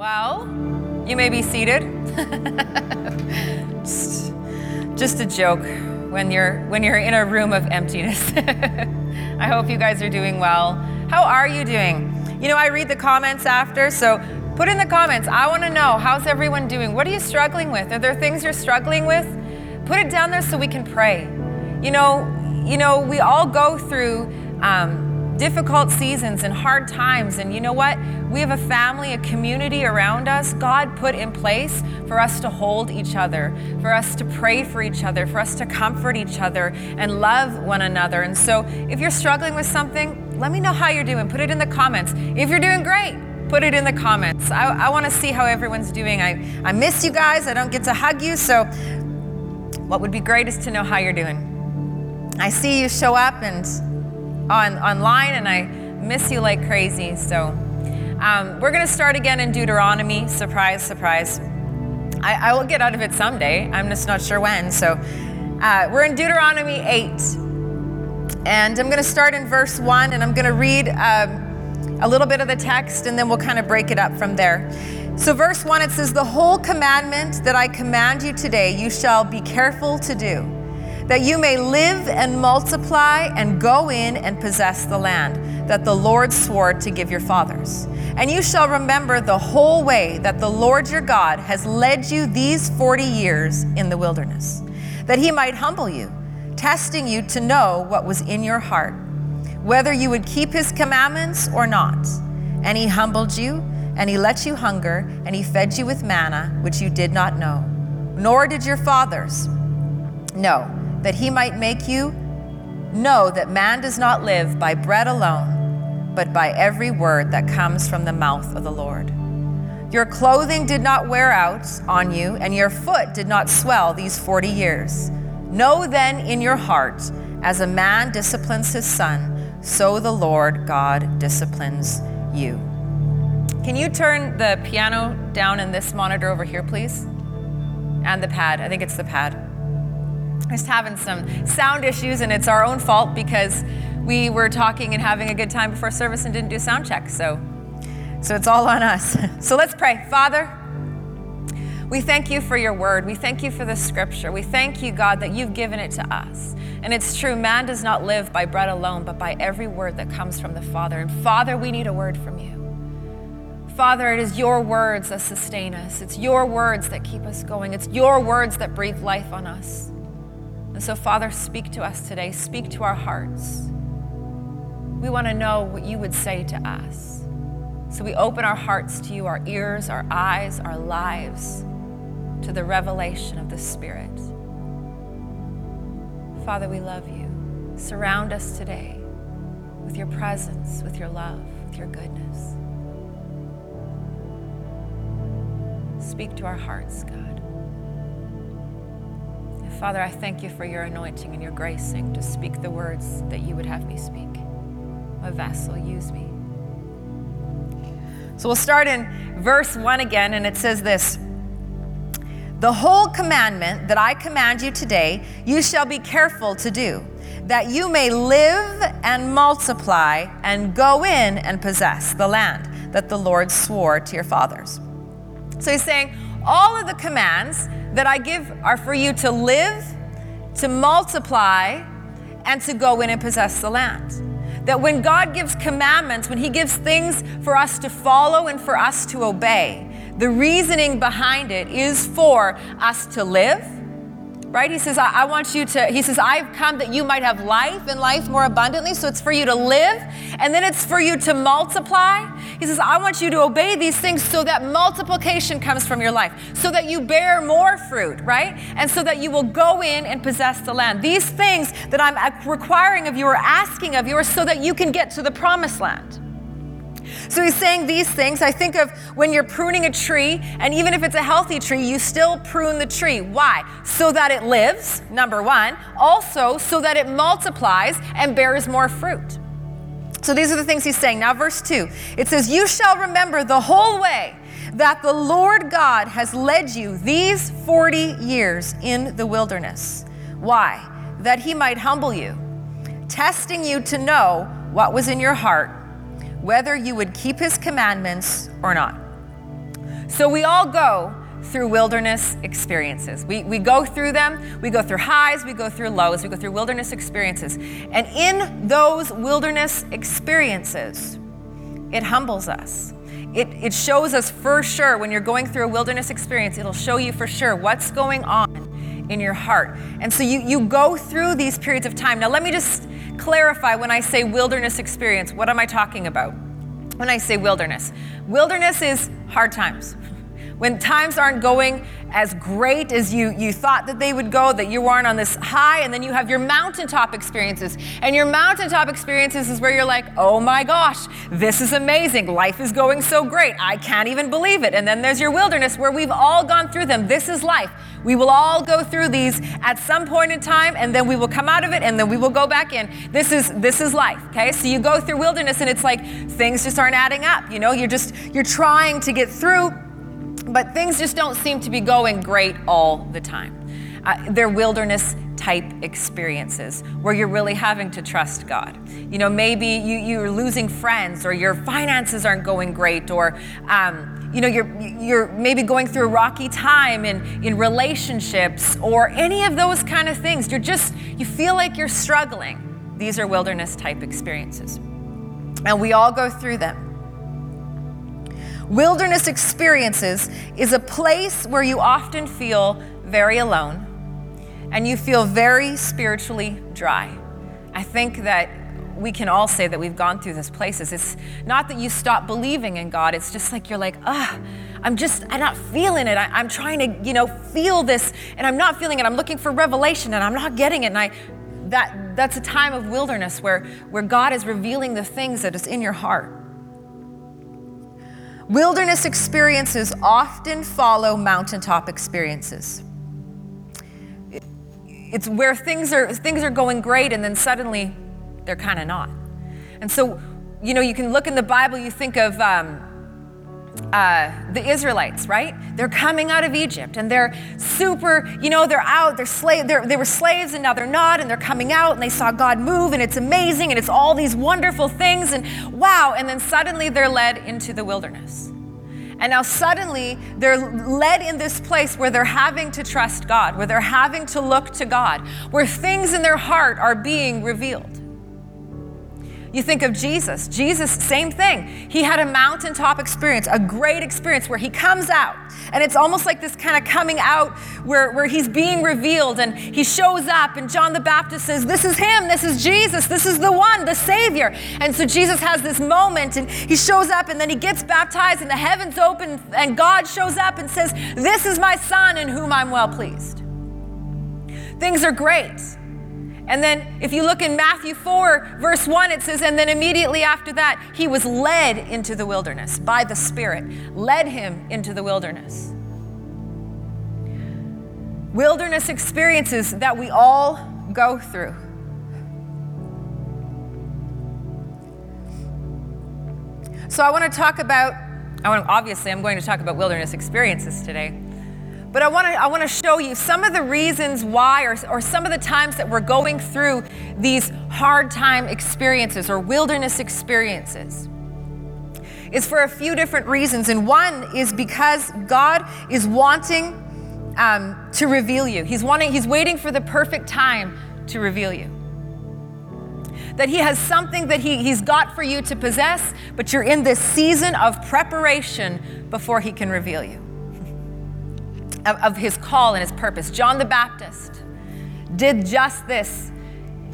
Well, you may be seated. Just a joke when you're in a room of emptiness. I hope you guys are doing well. How are you doing? You know, I read the comments after, so put in the comments. I want to know, how's everyone doing? What are you struggling with? Are there things you're struggling with? Put it down there so we can pray. You know, we all go through difficult seasons and hard times, and you know what? We have a family, a community around us God put in place for us to hold each other, for us to pray for each other, for us to comfort each other and love one another. And so if you're struggling with something, let me know how you're doing. Put it in the comments. If you're doing great, put it in the comments. I want to see how everyone's doing. I miss you guys. I don't get to hug you, so what would be great is to know how you're doing. I see you show up and online, and I miss you like crazy. So we're going to start again in Deuteronomy. Surprise, surprise. I will get out of it someday. I'm just not sure when. So we're in Deuteronomy 8, and I'm going to start in verse 1, and I'm going to read a little bit of the text, and then we'll kind of break it up from there. So verse 1, it says, "The whole commandment that I command you today, you shall be careful to do, that you may live and multiply and go in and possess the land that the Lord swore to give your fathers. And you shall remember the whole way that the Lord your God has led you these 40 years in the wilderness, that he might humble you, testing you to know what was in your heart, whether you would keep his commandments or not. And he humbled you, and he let you hunger, and he fed you with manna, which you did not know, nor did your fathers know, that he might make you know that man does not live by bread alone, but by every word that comes from the mouth of the Lord. Your clothing did not wear out on you, and your foot did not swell these 40 years. Know then in your heart, as a man disciplines his son, so the Lord God disciplines you." Can you turn the piano down in this monitor over here, please? And the pad, I think it's the pad. Just having some sound issues, and it's our own fault because we were talking and having a good time before service and didn't do sound check, so it's all on us. So let's pray. Father, we thank you for your word. We thank you for the scripture. We thank you, God, that you've given it to us. And it's true, man does not live by bread alone, but by every word that comes from the Father. And Father, we need a word from you. Father, it is your words that sustain us. It's your words that keep us going. It's your words that breathe life on us. And so, Father, speak to us today. Speak to our hearts. We want to know what you would say to us. So we open our hearts to you, our ears, our eyes, our lives, to the revelation of the Spirit. Father, we love you. Surround us today with your presence, with your love, with your goodness. Speak to our hearts, God. Father, I thank you for your anointing and your gracing to speak the words that you would have me speak. My vessel, use me. So we'll start in verse 1 again, and it says this: "The whole commandment that I command you today, you shall be careful to do, that you may live and multiply and go in and possess the land that the Lord swore to your fathers." So he's saying, all of the commands that I give are for you to live, to multiply, and to go in and possess the land. That when God gives commandments, when he gives things for us to follow and for us to obey, the reasoning behind it is for us to live, right? He says, I want you to, he says, I've come that you might have life and life more abundantly. So it's for you to live, and then it's for you to multiply. He says, I want you to obey these things so that multiplication comes from your life, so that you bear more fruit, right? And so that you will go in and possess the land. These things that I'm requiring of you or asking of you are so that you can get to the promised land. So he's saying these things. I think of when you're pruning a tree, and even if it's a healthy tree, you still prune the tree. Why? So that it lives, number one. Also, so that it multiplies and bears more fruit. So these are the things he's saying. Now verse 2, it says, "You shall remember the whole way that the Lord God has led you these 40 years in the wilderness." Why? "That he might humble you, testing you to know what was in your heart, whether you would keep his commandments or not." So we all go through wilderness experiences. We go through them. We go through highs, we go through lows, we go through wilderness experiences. And in those wilderness experiences, it humbles us. It shows us for sure, when you're going through a wilderness experience, it'll show you for sure what's going on in your heart. And so you go through these periods of time. Now let me just clarify, when I say wilderness experience, what am I talking about? When I say wilderness, wilderness is hard times. When times aren't going as great as you thought that they would go, that you aren't on this high, and then you have your mountaintop experiences. And your mountaintop experiences is where you're like, oh my gosh, this is amazing. Life is going so great. I can't even believe it. And then there's your wilderness, where we've all gone through them. This is life. We will all go through these at some point in time, and then we will come out of it, and then we will go back in. This is life, okay? So you go through wilderness, and it's like things just aren't adding up. You know, you're trying to get through, but things just don't seem to be going great all the time. They're wilderness type experiences where you're really having to trust God. You know, maybe you're losing friends, or your finances aren't going great, or you know, you're maybe going through a rocky time in relationships, or any of those kind of things. You feel like you're struggling. These are wilderness type experiences, and we all go through them. Wilderness experiences is a place where you often feel very alone, and you feel very spiritually dry. I think that we can all say that we've gone through these places. It's not that you stop believing in God. It's just like you're like, I'm not feeling it. I'm trying to, feel this, and I'm not feeling it. I'm looking for revelation, and I'm not getting it. And that's a time of wilderness where God is revealing the things that is in your heart. Wilderness experiences often follow mountaintop experiences. It's where things are going great, and then suddenly they're kind of not. And so, you can look in the Bible, you think of the Israelites, right? They're coming out of Egypt, and they're super, they're out, they were slaves, and now they're not, and they're coming out, and they saw God move, and it's amazing, and it's all these wonderful things, and wow, and then suddenly they're led into the wilderness. And now suddenly they're led in this place where they're having to trust God, where they're having to look to God, where things in their heart are being revealed. You think of Jesus. Jesus, same thing. He had a mountaintop experience, a great experience where he comes out. And it's almost like this kind of coming out where he's being revealed, and he shows up, and John the Baptist says, this is him, this is Jesus, this is the one, the Savior. And so Jesus has this moment, and he shows up, and then he gets baptized, and the heavens open, and God shows up and says, this is my son in whom I'm well pleased. Things are great. And then if you look in Matthew 4, verse 1, it says, and then immediately after that, he was led into the wilderness by the Spirit, led him into the wilderness. Wilderness experiences that we all go through. So I'm going to talk about wilderness experiences today. But I want to show you some of the reasons why, or some of the times that we're going through these hard time experiences or wilderness experiences. It's for a few different reasons. And one is because God is wanting to reveal you. He's waiting for the perfect time to reveal you. That he has something that he's got for you to possess, but you're in this season of preparation before he can reveal you. Of his call and his purpose. John the Baptist did just this.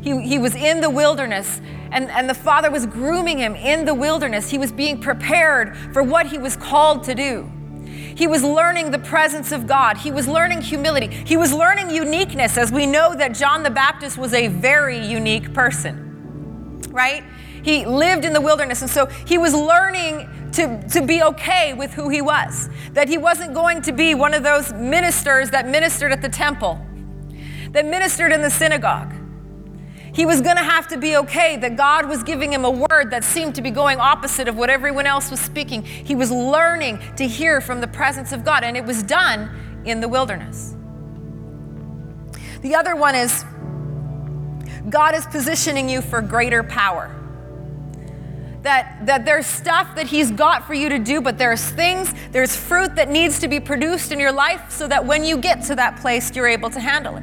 He was in the wilderness, and the Father was grooming him in the wilderness. He was being prepared for what he was called to do. He was learning the presence of God. He was learning humility. He was learning uniqueness, as we know that John the Baptist was a very unique person, right? He lived in the wilderness, and so he was learning to be okay with who he was. That he wasn't going to be one of those ministers that ministered at the temple, that ministered in the synagogue. He was going to have to be okay that God was giving him a word that seemed to be going opposite of what everyone else was speaking. He was learning to hear from the presence of God, and it was done in the wilderness. The other one is God is positioning you for greater power. that there's stuff that he's got for you to do, but there's fruit that needs to be produced in your life so that when you get to that place, you're able to handle it.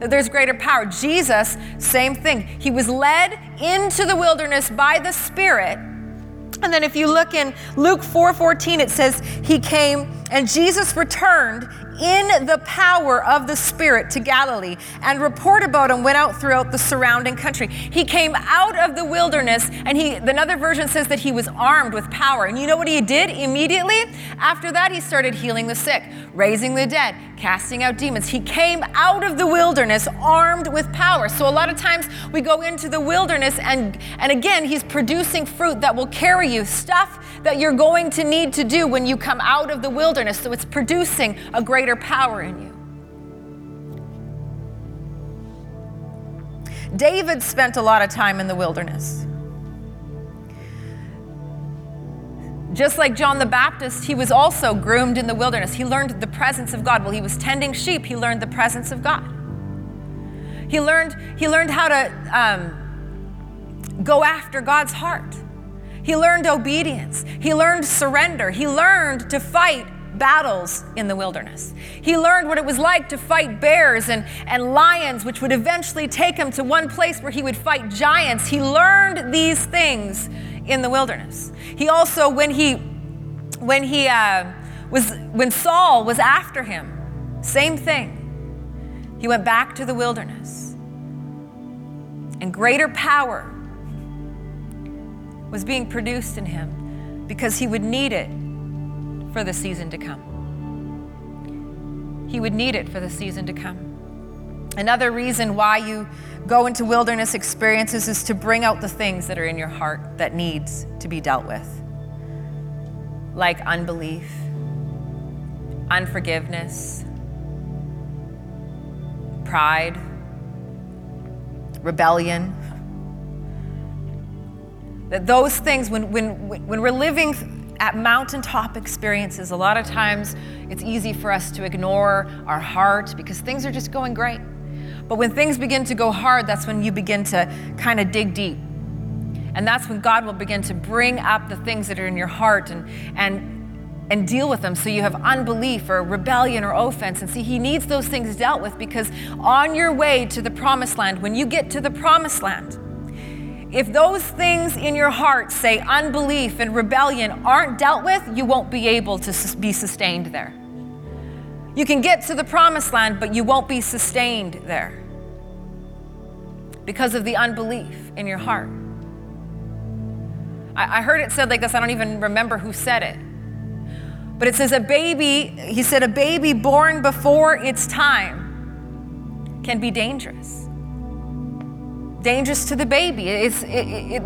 That there's greater power. Jesus, same thing. He was led into the wilderness by the Spirit. And then if you look in Luke 4:14, it says, he came and Jesus returned in the power of the Spirit to Galilee, and report about him went out throughout the surrounding country. He came out of the wilderness, and another version says that he was armed with power. And you know what he did immediately? After that, he started healing the sick, raising the dead, casting out demons. He came out of the wilderness armed with power. So a lot of times we go into the wilderness and again, he's producing fruit that will carry you, stuff that you're going to need to do when you come out of the wilderness. So it's producing a great power in you. David spent a lot of time in the wilderness. Just like John the Baptist, he was also groomed in the wilderness. He learned the presence of God. While he was tending sheep, he learned the presence of God. He learned how to go after God's heart. He learned obedience. He learned surrender. He learned to fight battles in the wilderness. He learned what it was like to fight bears and lions, which would eventually take him to one place where he would fight giants. He learned these things in the wilderness. He also, when Saul was after him, same thing. He went back to the wilderness. And greater power was being produced in him because he would need it for the season to come. He would need it for the season to come. Another reason why you go into wilderness experiences is to bring out the things that are in your heart that needs to be dealt with, like unbelief, unforgiveness, pride, rebellion. That those things, when we're living at mountaintop experiences, a lot of times it's easy for us to ignore our heart because things are just going great. But when things begin to go hard, that's when you begin to kind of dig deep. And that's when God will begin to bring up the things that are in your heart and deal with them. So you have unbelief or rebellion or offense. And see, he needs those things dealt with because on your way to the promised land, when you get to the promised land, if those things in your heart, say unbelief and rebellion, aren't dealt with, you won't be able to be sustained there. You can get to the promised land, but you won't be sustained there because of the unbelief in your heart. I heard it said like this, I don't even remember who said it, but it says he said a baby born before its time can be dangerous. Dangerous to the baby.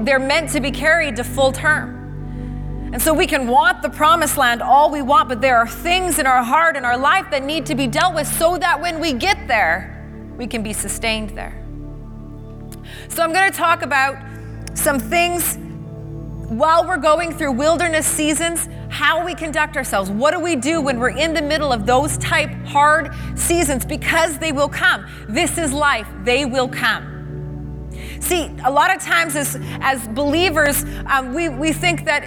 They're meant to be carried to full term. And so we can want the promised land all we want, but there are things in our heart and our life that need to be dealt with so that when we get there, we can be sustained there. So I'm going to talk about some things while we're going through wilderness seasons, how we conduct ourselves. What do we do when we're in the middle of those type hard seasons? Because they will come. This is life. They will come. See, a lot of times as believers, we think that,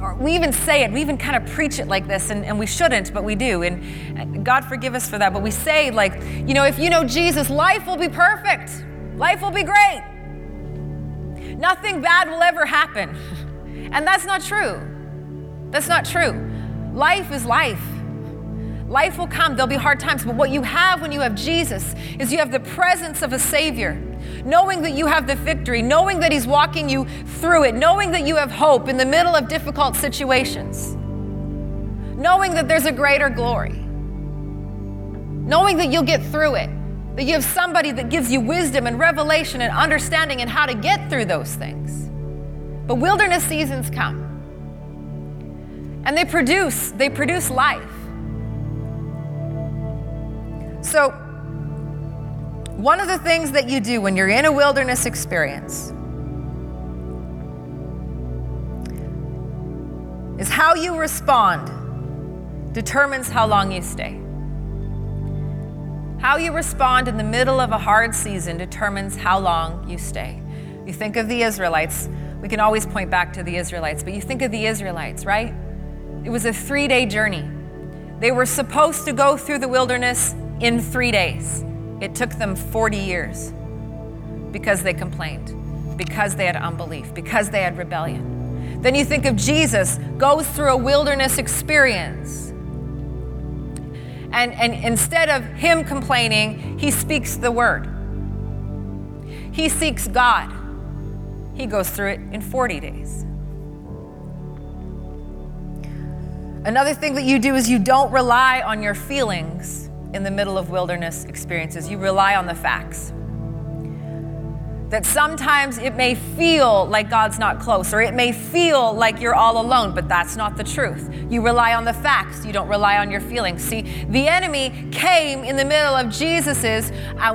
or we even say it, we even kind of preach it like this, and we shouldn't, but we do, and God forgive us for that, but we say like, if you know Jesus, life will be perfect. Life will be great. Nothing bad will ever happen. And that's not true. That's not true. Life is life. Life will come. There'll be hard times, but what you have when you have Jesus is you have the presence of a Savior, knowing that you have the victory, knowing that he's walking you through it, knowing that you have hope in the middle of difficult situations, knowing that there's a greater glory, knowing that you'll get through it, that you have somebody that gives you wisdom and revelation and understanding and how to get through those things. But wilderness seasons come, and they produce life. So one of the things that you do when you're in a wilderness experience is how you respond determines how long you stay. How you respond in the middle of a hard season determines how long you stay. You think of the Israelites. We can always point back to the Israelites, but you think of the Israelites, right? It was a 3-day journey. They were supposed to go through the wilderness in 3 days. It took them 40 years because they complained, because they had unbelief, because they had rebellion. Then you think of Jesus goes through a wilderness experience. And instead of him complaining, he speaks the word. He seeks God. He goes through it in 40 days. Another thing that you do is you don't rely on your feelings in the middle of wilderness experiences. You rely on the facts. That sometimes it may feel like God's not close, or it may feel like you're all alone, but that's not the truth. You rely on the facts. You don't rely on your feelings. See, the enemy came in the middle of Jesus's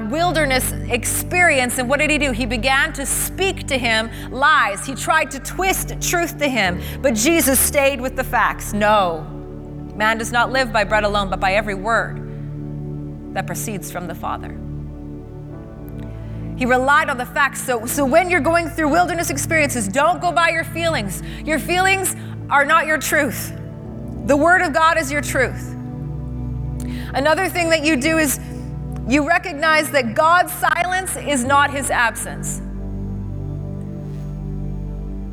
wilderness experience, and what did he do? He began to speak to him lies. He tried to twist truth to him, but Jesus stayed with the facts. No, man does not live by bread alone, but by every word that proceeds from the Father. He relied on the facts. So when you're going through wilderness experiences, don't go by your feelings. Your feelings are not your truth. The Word of God is your truth. Another thing that you do is you recognize that God's silence is not his absence.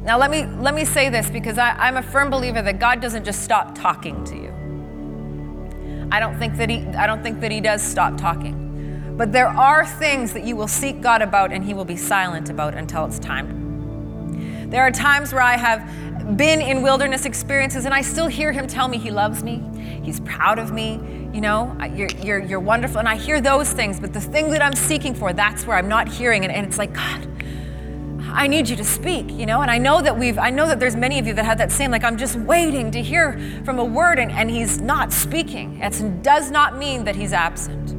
Now let me say this, because I'm a firm believer that God doesn't just stop talking to you. I don't think that he does stop talking. But there are things that you will seek God about and he will be silent about until it's time. There are times where I have been in wilderness experiences and I still hear him tell me he loves me, he's proud of me, you know, you're wonderful. And I hear those things, but the thing that I'm seeking for, that's where I'm not hearing it. And it's like, God, I need you to speak, you know? And I know that there's many of you that have that same, like, I'm just waiting to hear from a word and he's not speaking. That does not mean that he's absent.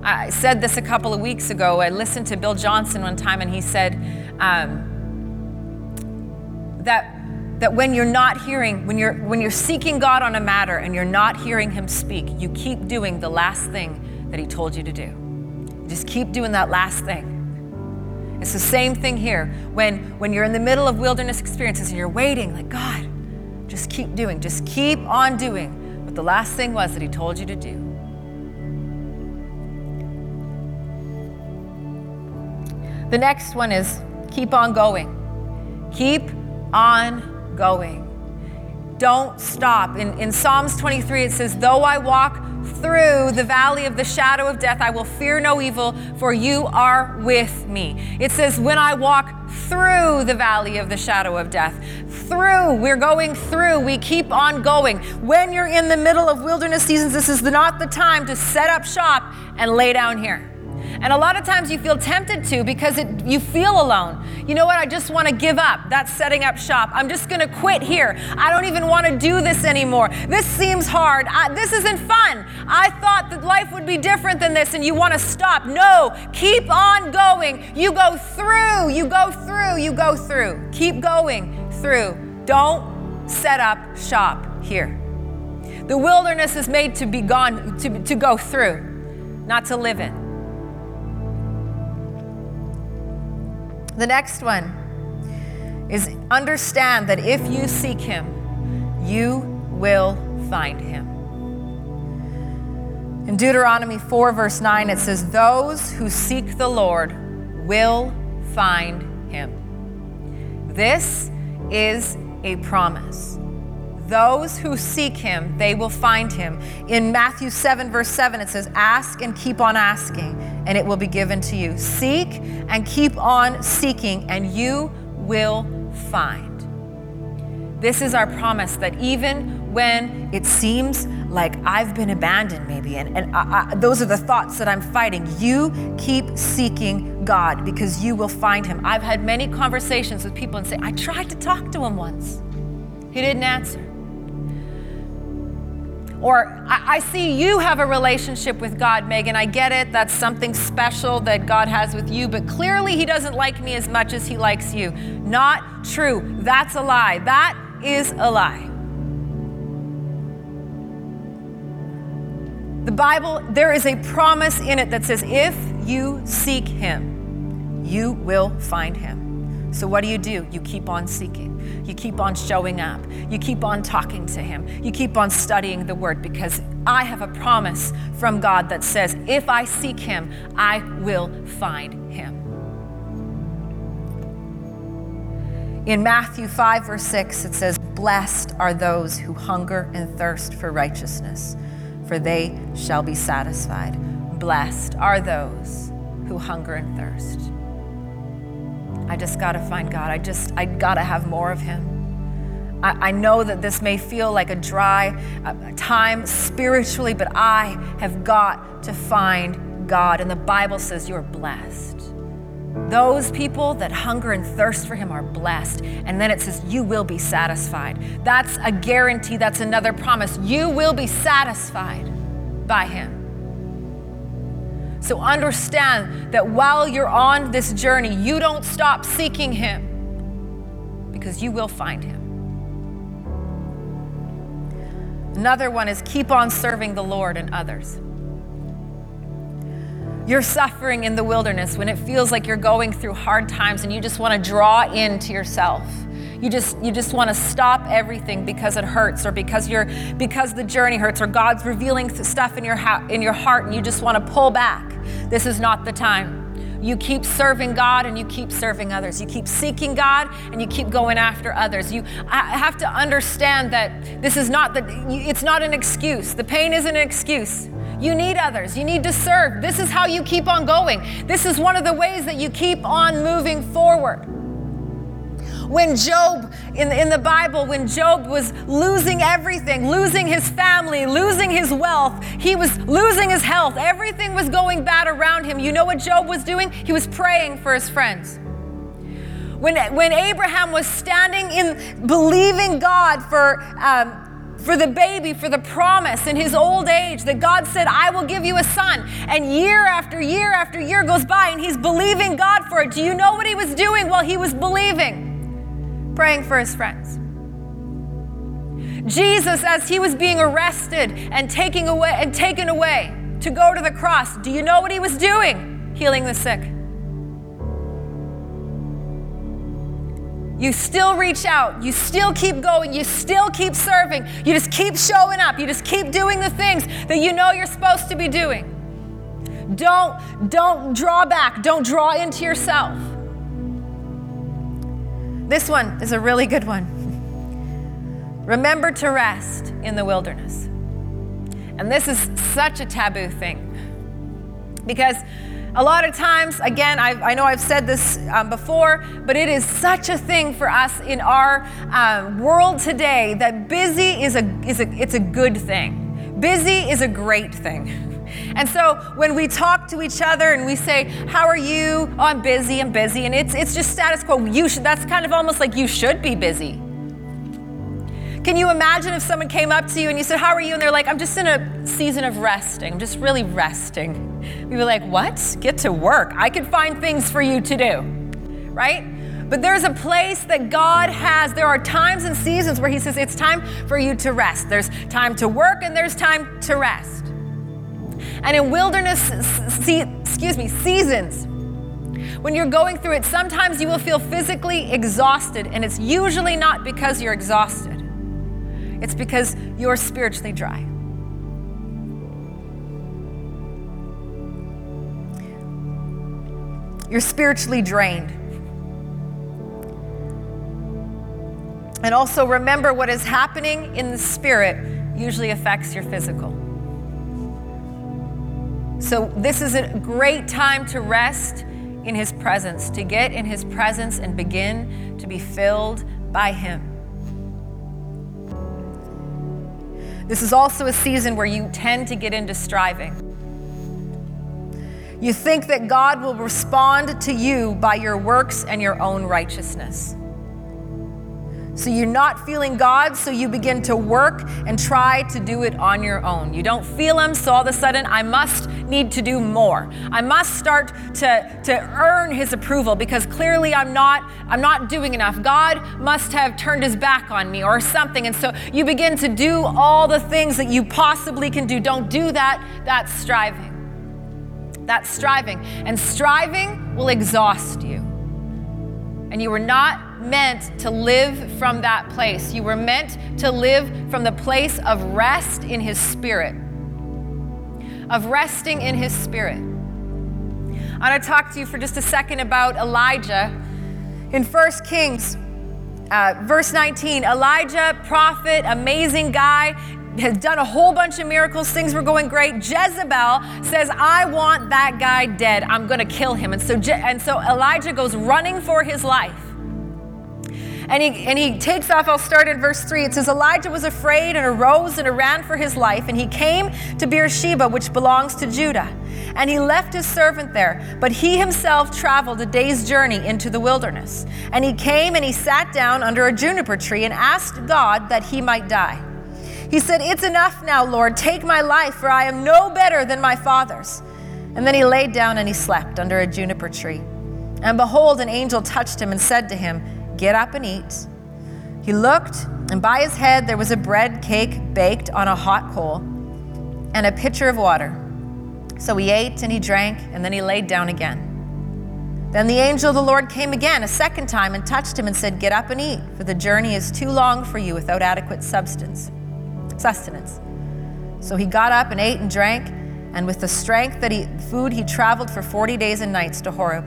I said this a couple of weeks ago. I listened to Bill Johnson one time, and he said that when you're not hearing, when you're seeking God on a matter and you're not hearing him speak, you keep doing the last thing that he told you to do. You just keep doing that last thing. It's the same thing here. When you're in the middle of wilderness experiences and you're waiting, like, God, just keep on doing what the last thing was that he told you to do. The next one is keep on going. Keep on going. Don't stop. In Psalms 23, it says, though I walk through the valley of the shadow of death, I will fear no evil, for you are with me. It says, when I walk through the valley of the shadow of death, we keep on going. When you're in the middle of wilderness seasons, this is not the time to set up shop and lay down here. And a lot of times you feel tempted to because you feel alone. You know what? I just want to give up. That's setting up shop. I'm just going to quit here. I don't even want to do this anymore. This seems hard. This isn't fun. I thought that life would be different than this, and you want to stop. No, keep on going. You go through. Keep going through. Don't set up shop here. The wilderness is made to be gone, to go through, not to live in. The next one is understand that if you seek him, you will find him. In Deuteronomy 4, verse 9, it says, those who seek the Lord will find him. This is a promise. Those who seek him, they will find him. In Matthew 7, verse 7, it says, ask and keep on asking, and it will be given to you. Seek and keep on seeking, and you will find. This is our promise, that even when it seems like I've been abandoned maybe, and those are the thoughts that I'm fighting, you keep seeking God because you will find him. I've had many conversations with people and say, I tried to talk to him once. He didn't answer. Or I see you have a relationship with God, Megan. I get it. That's something special that God has with you, but clearly he doesn't like me as much as he likes you. Not true. That's a lie. That is a lie. The Bible, there is a promise in it that says, if you seek him, you will find him. So what do? You keep on seeking. You keep on showing up. You keep on talking to him. You keep on studying the word, because I have a promise from God that says, if I seek him, I will find him. In Matthew 5, verse 6, it says, "Blessed are those who hunger and thirst for righteousness, for they shall be satisfied." Blessed are those who hunger and thirst. I just gotta find God. I gotta have more of him. I know that this may feel like a dry time spiritually, but I have got to find God. And the Bible says you're blessed. Those people that hunger and thirst for him are blessed. And then it says, you will be satisfied. That's a guarantee. That's another promise. You will be satisfied by him. So understand that while you're on this journey, you don't stop seeking him, because you will find him. Another one is keep on serving the Lord and others. You're suffering in the wilderness when it feels like you're going through hard times and you just want to draw in to yourself. You just want to stop everything because it hurts, or because the journey hurts, or God's revealing stuff in your heart and you just want to pull back. This is not the time. You keep serving God and you keep serving others. You keep seeking God and you keep going after others. I have to understand that this is not it's not an excuse. The pain isn't an excuse. You need others. You need to serve. This is how you keep on going. This is one of the ways that you keep on moving forward. When Job, in the Bible, when Job was losing everything, losing his family, losing his wealth, he was losing his health. Everything was going bad around him. You know what Job was doing? He was praying for his friends. When Abraham was standing in believing God for the baby, for the promise in his old age, that God said, I will give you a son. And year after year after year goes by and he's believing God for it. Do you know what he was doing while he was believing? Praying for his friends. Jesus, as he was being arrested and taken away to go to the cross, do you know what he was doing? Healing the sick. You still reach out, you still keep going, you still keep serving, you just keep showing up, you just keep doing the things that you know you're supposed to be doing. Don't draw back, don't draw into yourself. This one is a really good one. Remember to rest in the wilderness. And this is such a taboo thing, because a lot of times, again, I know I've said this before, but it is such a thing for us in our world today that busy it's a good thing. Busy is a great thing. And so when we talk to each other and we say, how are you? Oh, I'm busy, I'm busy. And it's just status quo. That's kind of almost like you should be busy. Can you imagine if someone came up to you and you said, how are you? And they're like, I'm just in a season of resting. I'm just really resting. We were like, what? Get to work. I could find things for you to do, right? But there's a place that God has. There are times and seasons where he says, it's time for you to rest. There's time to work and there's time to rest. And in wilderness, seasons, when you're going through it, sometimes you will feel physically exhausted, and it's usually not because you're exhausted. It's because you're spiritually dry. You're spiritually drained. And also remember, what is happening in the spirit usually affects your physical. So this is a great time to rest in his presence, to get in his presence and begin to be filled by him. This is also a season where you tend to get into striving. You think that God will respond to you by your works and your own righteousness. So you're not feeling God, so you begin to work and try to do it on your own. You don't feel him, so all of a sudden, I must need to do more. I must start to earn his approval, because clearly I'm not doing enough. God must have turned his back on me or something. And so you begin to do all the things that you possibly can do. Don't do that. That's striving. And striving will exhaust you. And you were not meant to live from that place. You were meant to live from the place of rest in His Spirit, of resting in His Spirit. I want to talk to you for just a second about Elijah. In 1 Kings, verse 19, Elijah, prophet, amazing guy, has done a whole bunch of miracles. Things were going great. Jezebel says, I want that guy dead. I'm going to kill him. And so Elijah goes running for his life. And he takes off. I'll start at verse 3. It says, Elijah was afraid and arose and ran for his life. And he came to Beersheba, which belongs to Judah. And he left his servant there. But he himself traveled a day's journey into the wilderness. And he came and he sat down under a juniper tree and asked God that he might die. He said, It's enough now, Lord. Take my life, for I am no better than my fathers. And then he laid down and he slept under a juniper tree. And behold, an angel touched him and said to him, Get up and eat. He looked, and by his head there was a bread cake baked on a hot coal and a pitcher of water. So he ate and he drank, and then he laid down again. Then the angel of the Lord came again a second time and touched him and said, Get up and eat, for the journey is too long for you without adequate sustenance. So he got up and ate and drank, and with the strength that he traveled for 40 days and nights to Horeb,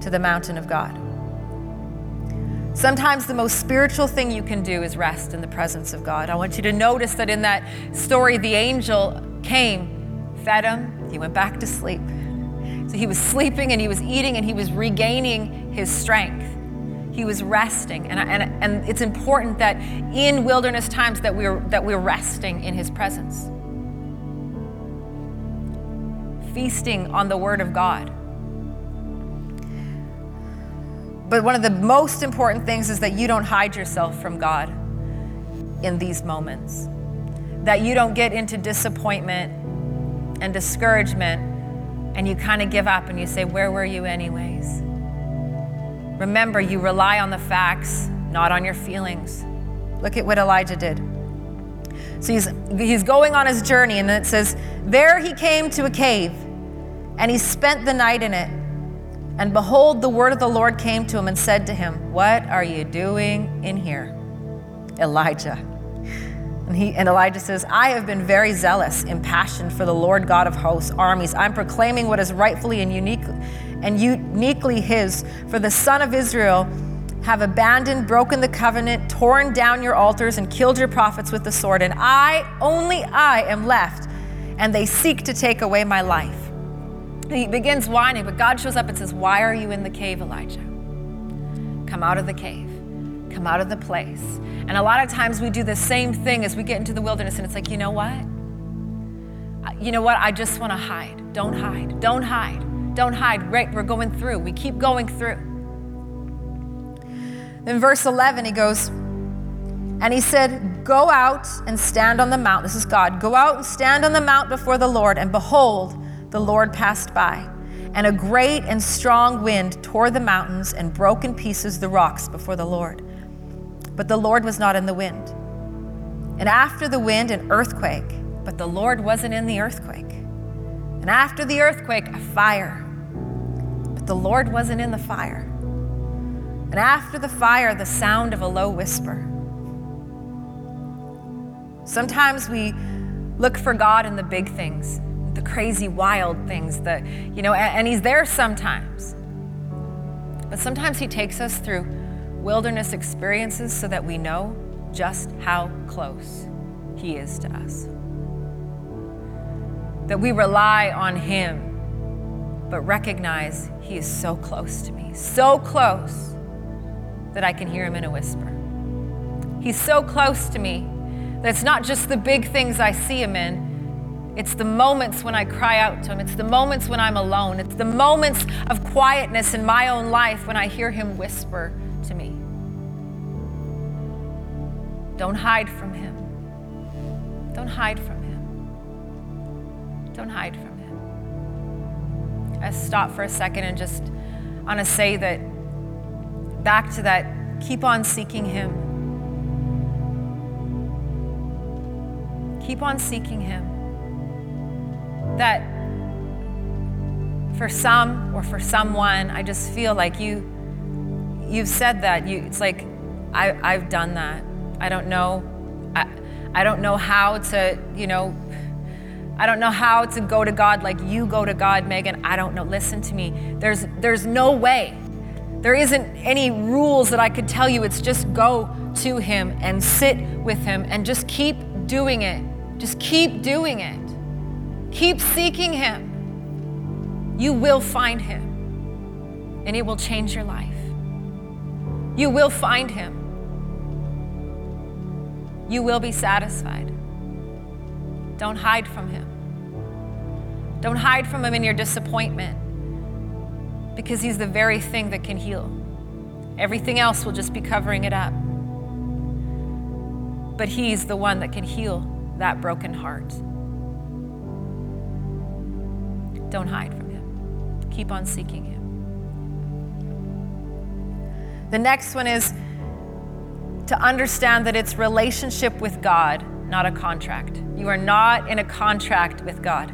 to the mountain of God. Sometimes the most spiritual thing you can do is rest in the presence of God. I want you to notice that in that story, the angel came, fed him, he went back to sleep. So he was sleeping and he was eating and he was regaining his strength. He was resting. And it's important that in wilderness times that we're resting in His presence. Feasting on the Word of God. But one of the most important things is that you don't hide yourself from God in these moments. That you don't get into disappointment and discouragement and you kind of give up and you say, where were you anyways? Remember, you rely on the facts, not on your feelings. Look at what Elijah did. So he's going on his journey, and then it says, there he came to a cave, and he spent the night in it. And behold, the word of the Lord came to him and said to him, What are you doing in here, Elijah? And Elijah says, I have been very zealous, impassioned for the Lord God of hosts, armies. I'm proclaiming what is rightfully and uniquely His, for the Son of Israel have abandoned, broken the covenant, torn down your altars, and killed your prophets with the sword. And I am left, and they seek to take away my life. He begins whining, but God shows up and says, Why are you in the cave, Elijah? Come out of the cave. Come out of the place. And a lot of times we do the same thing as we get into the wilderness, and it's like, you know what? I just want to hide. Don't hide. Don't hide. Don't hide. Right, we're going through. We keep going through. In verse 11, he goes, and he said, Go out and stand on the mount. This is God. Go out and stand on the mount before the Lord, and behold, the Lord passed by, and a great and strong wind tore the mountains and broke in pieces the rocks before the Lord. But the Lord was not in the wind. And after the wind, an earthquake, but the Lord wasn't in the earthquake. And after the earthquake, a fire, but the Lord wasn't in the fire. And after the fire, the sound of a low whisper. Sometimes we look for God in the big things, the crazy wild things that, and He's there sometimes. But sometimes He takes us through wilderness experiences so that we know just how close He is to us. That we rely on Him, but recognize He is so close to me, so close that I can hear Him in a whisper. He's so close to me that it's not just the big things I see Him in, it's the moments when I cry out to Him. It's the moments when I'm alone. It's the moments of quietness in my own life when I hear Him whisper to me. Don't hide from Him. Don't hide from Him. Don't hide from Him. I stop for a second and just want to say that, back to that, keep on seeking Him. Keep on seeking Him. That for some or for someone, I just feel like you've said that. It's like, I've done that. I don't know. I don't know how to, I don't know how to go to God like you go to God, Megan. I don't know. Listen to me. There's no way. There isn't any rules that I could tell you. It's just go to Him and sit with Him and just keep doing it. Just keep doing it. Keep seeking Him. You will find Him, and it will change your life. You will find Him. You will be satisfied. Don't hide from Him. Don't hide from Him in your disappointment, because He's the very thing that can heal. Everything else will just be covering it up. But He's the one that can heal that broken heart. Don't hide from Him. Keep on seeking Him. The next one is to understand that it's relationship with God, not a contract. You are not in a contract with God.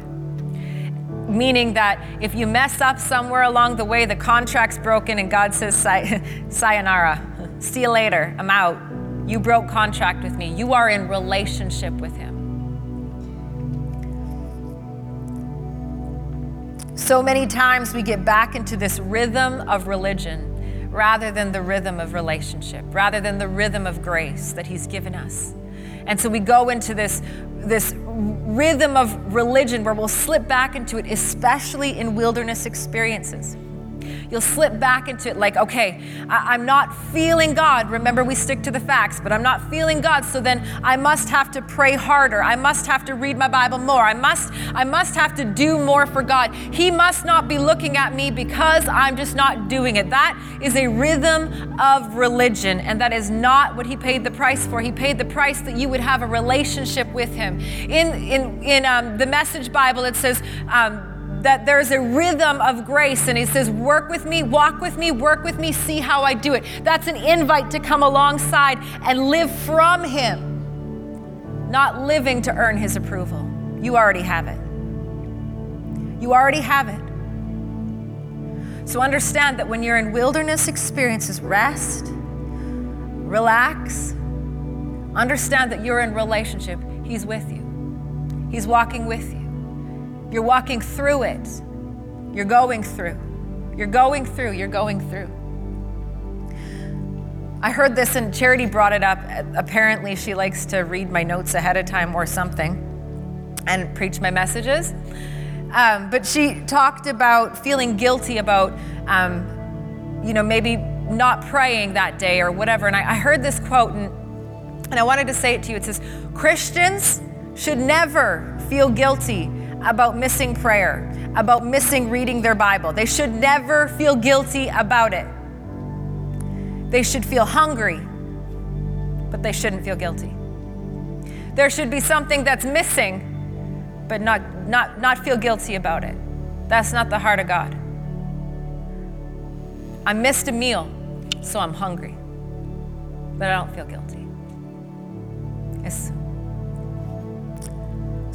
Meaning that if you mess up somewhere along the way, the contract's broken and God says, sayonara, see you later, I'm out. You broke contract with me. You are in relationship with Him. So many times we get back into this rhythm of religion rather than the rhythm of relationship, rather than the rhythm of grace that He's given us. And so we go into this rhythm of religion where we'll slip back into it, especially in wilderness experiences. You'll slip back into it like, okay, I'm not feeling God. Remember, we stick to the facts, but I'm not feeling God, so then I must have to pray harder. I must have to read my Bible more. I must have to do more for God. He must not be looking at me because I'm just not doing it. That is a rhythm of religion, and that is not what He paid the price for. He paid the price that you would have a relationship with Him. In the Message Bible, it says, that there's a rhythm of grace, and He says, work with me, walk with me, work with me, see how I do it. That's an invite to come alongside and live from Him, not living to earn His approval. You already have it. You already have it. So understand that when you're in wilderness experiences, rest, relax, understand that you're in relationship. He's with you. He's walking with you. You're walking through it. You're going through. You're going through. You're going through. I heard this, and Charity brought it up. Apparently, she likes to read my notes ahead of time or something and preach my messages. But she talked about feeling guilty about, maybe not praying that day or whatever. And I heard this quote, and I wanted to say it to you. It says, Christians should never feel guilty about missing prayer, about missing reading their Bible. They should never feel guilty about it. They should feel hungry, but they shouldn't feel guilty. There should be something that's missing, but not feel guilty about it. That's not the heart of God. I missed a meal, so I'm hungry, but I don't feel guilty.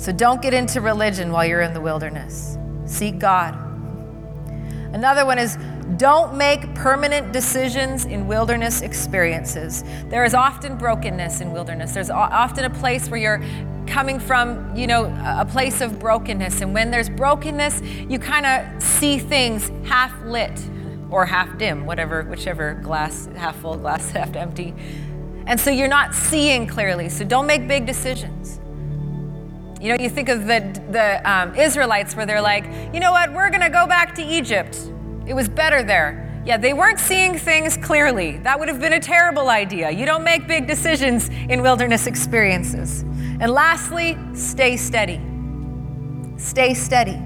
So don't get into religion while you're in the wilderness. Seek God. Another one is, don't make permanent decisions in wilderness experiences. There is often brokenness in wilderness. There's often a place where you're coming from, a place of brokenness. And when there's brokenness, you kind of see things half lit or half dim, whichever glass, half full, glass half empty. And so you're not seeing clearly. So don't make big decisions. You think of the Israelites where they're like, you know what, we're going to go back to Egypt. It was better there. Yeah, they weren't seeing things clearly. That would have been a terrible idea. You don't make big decisions in wilderness experiences. And lastly, stay steady. Stay steady.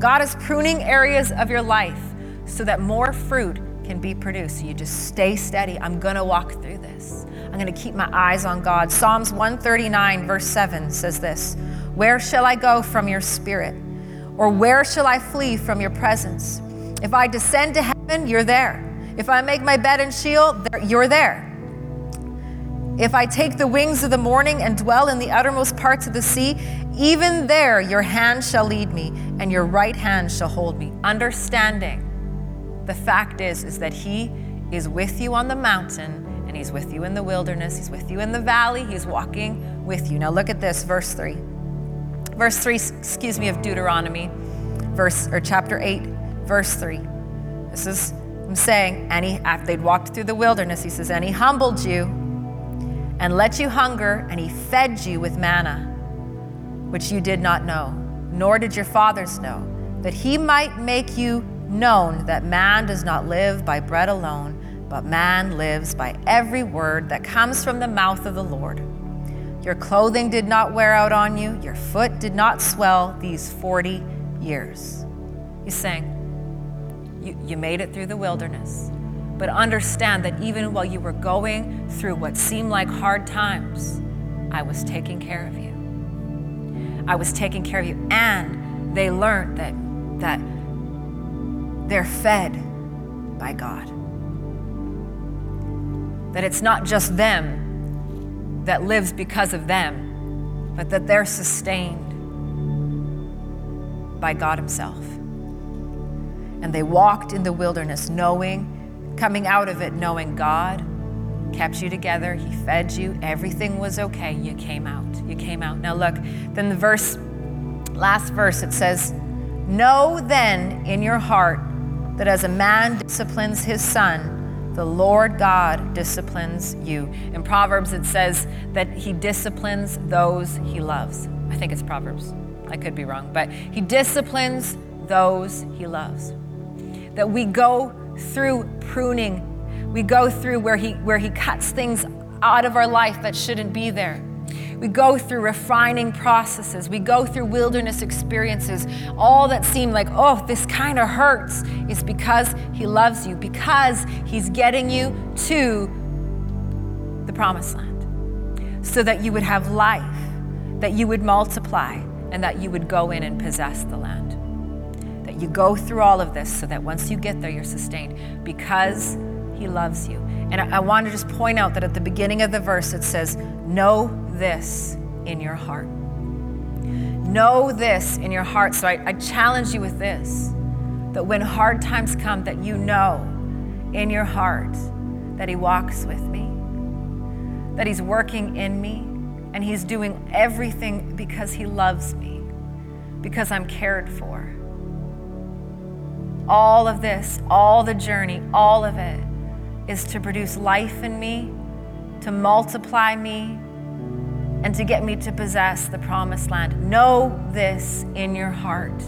God is pruning areas of your life so that more fruit can be produced. So you just stay steady. I'm going to walk through this. I'm going to keep my eyes on God. Psalms 139 verse 7 says this, where shall I go from your spirit? Or where shall I flee from your presence? If I descend to heaven, you're there. If I make my bed in Sheol, you're there. If I take the wings of the morning and dwell in the uttermost parts of the sea, even there your hand shall lead me and your right hand shall hold me. Understanding, the fact is that he is with you on the mountain and he's with you in the wilderness. He's with you in the valley. He's walking with you. Now look at this, verse 3. Verse 3, excuse me, of Deuteronomy, chapter 8, verse 3. This is, I'm saying, after they'd walked through the wilderness, he says, and he humbled you and let you hunger, and he fed you with manna, which you did not know, nor did your fathers know, that he might make you known that man does not live by bread alone, but man lives by every word that comes from the mouth of the Lord. Your clothing did not wear out on you. Your foot did not swell these 40 years. He's saying, you made it through the wilderness, but understand that even while you were going through what seemed like hard times, I was taking care of you. I was taking care of you. And they learned that they're fed by God. That it's not just them that lives because of them, but that they're sustained by God himself. And they walked in the wilderness coming out of it knowing God kept you together, he fed you, everything was okay, you came out. Now look, then last verse, it says, know then in your heart that as a man disciplines his son, the Lord God disciplines you. In Proverbs, it says that he disciplines those he loves. I think it's Proverbs. I could be wrong, but he disciplines those he loves. That we go through pruning. We go through where he cuts things out of our life that shouldn't be there. We go through refining processes. We go through wilderness experiences. All that seem like, oh, this kind of hurts, is because he loves you, because he's getting you to the promised land so that you would have life, that you would multiply, and that you would go in and possess the land. That you go through all of this so that once you get there, you're sustained because he loves you. And I want to just point out that at the beginning of the verse, it says, know this in your heart. Know this in your heart. So I challenge you with this, that when hard times come, that you know in your heart that he walks with me, that he's working in me, and he's doing everything because he loves me, because I'm cared for. All of this, all the journey, all of it is to produce life in me, to multiply me, and to get me to possess the promised land. Know this in your heart,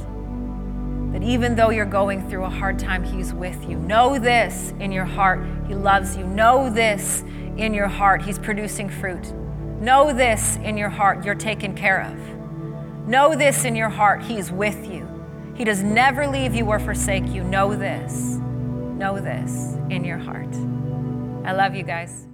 that even though you're going through a hard time, he's with you. Know this in your heart, he loves you. Know this in your heart, he's producing fruit. Know this in your heart, you're taken care of. Know this in your heart, he's with you. He does never leave you or forsake you. Know this in your heart. I love you guys.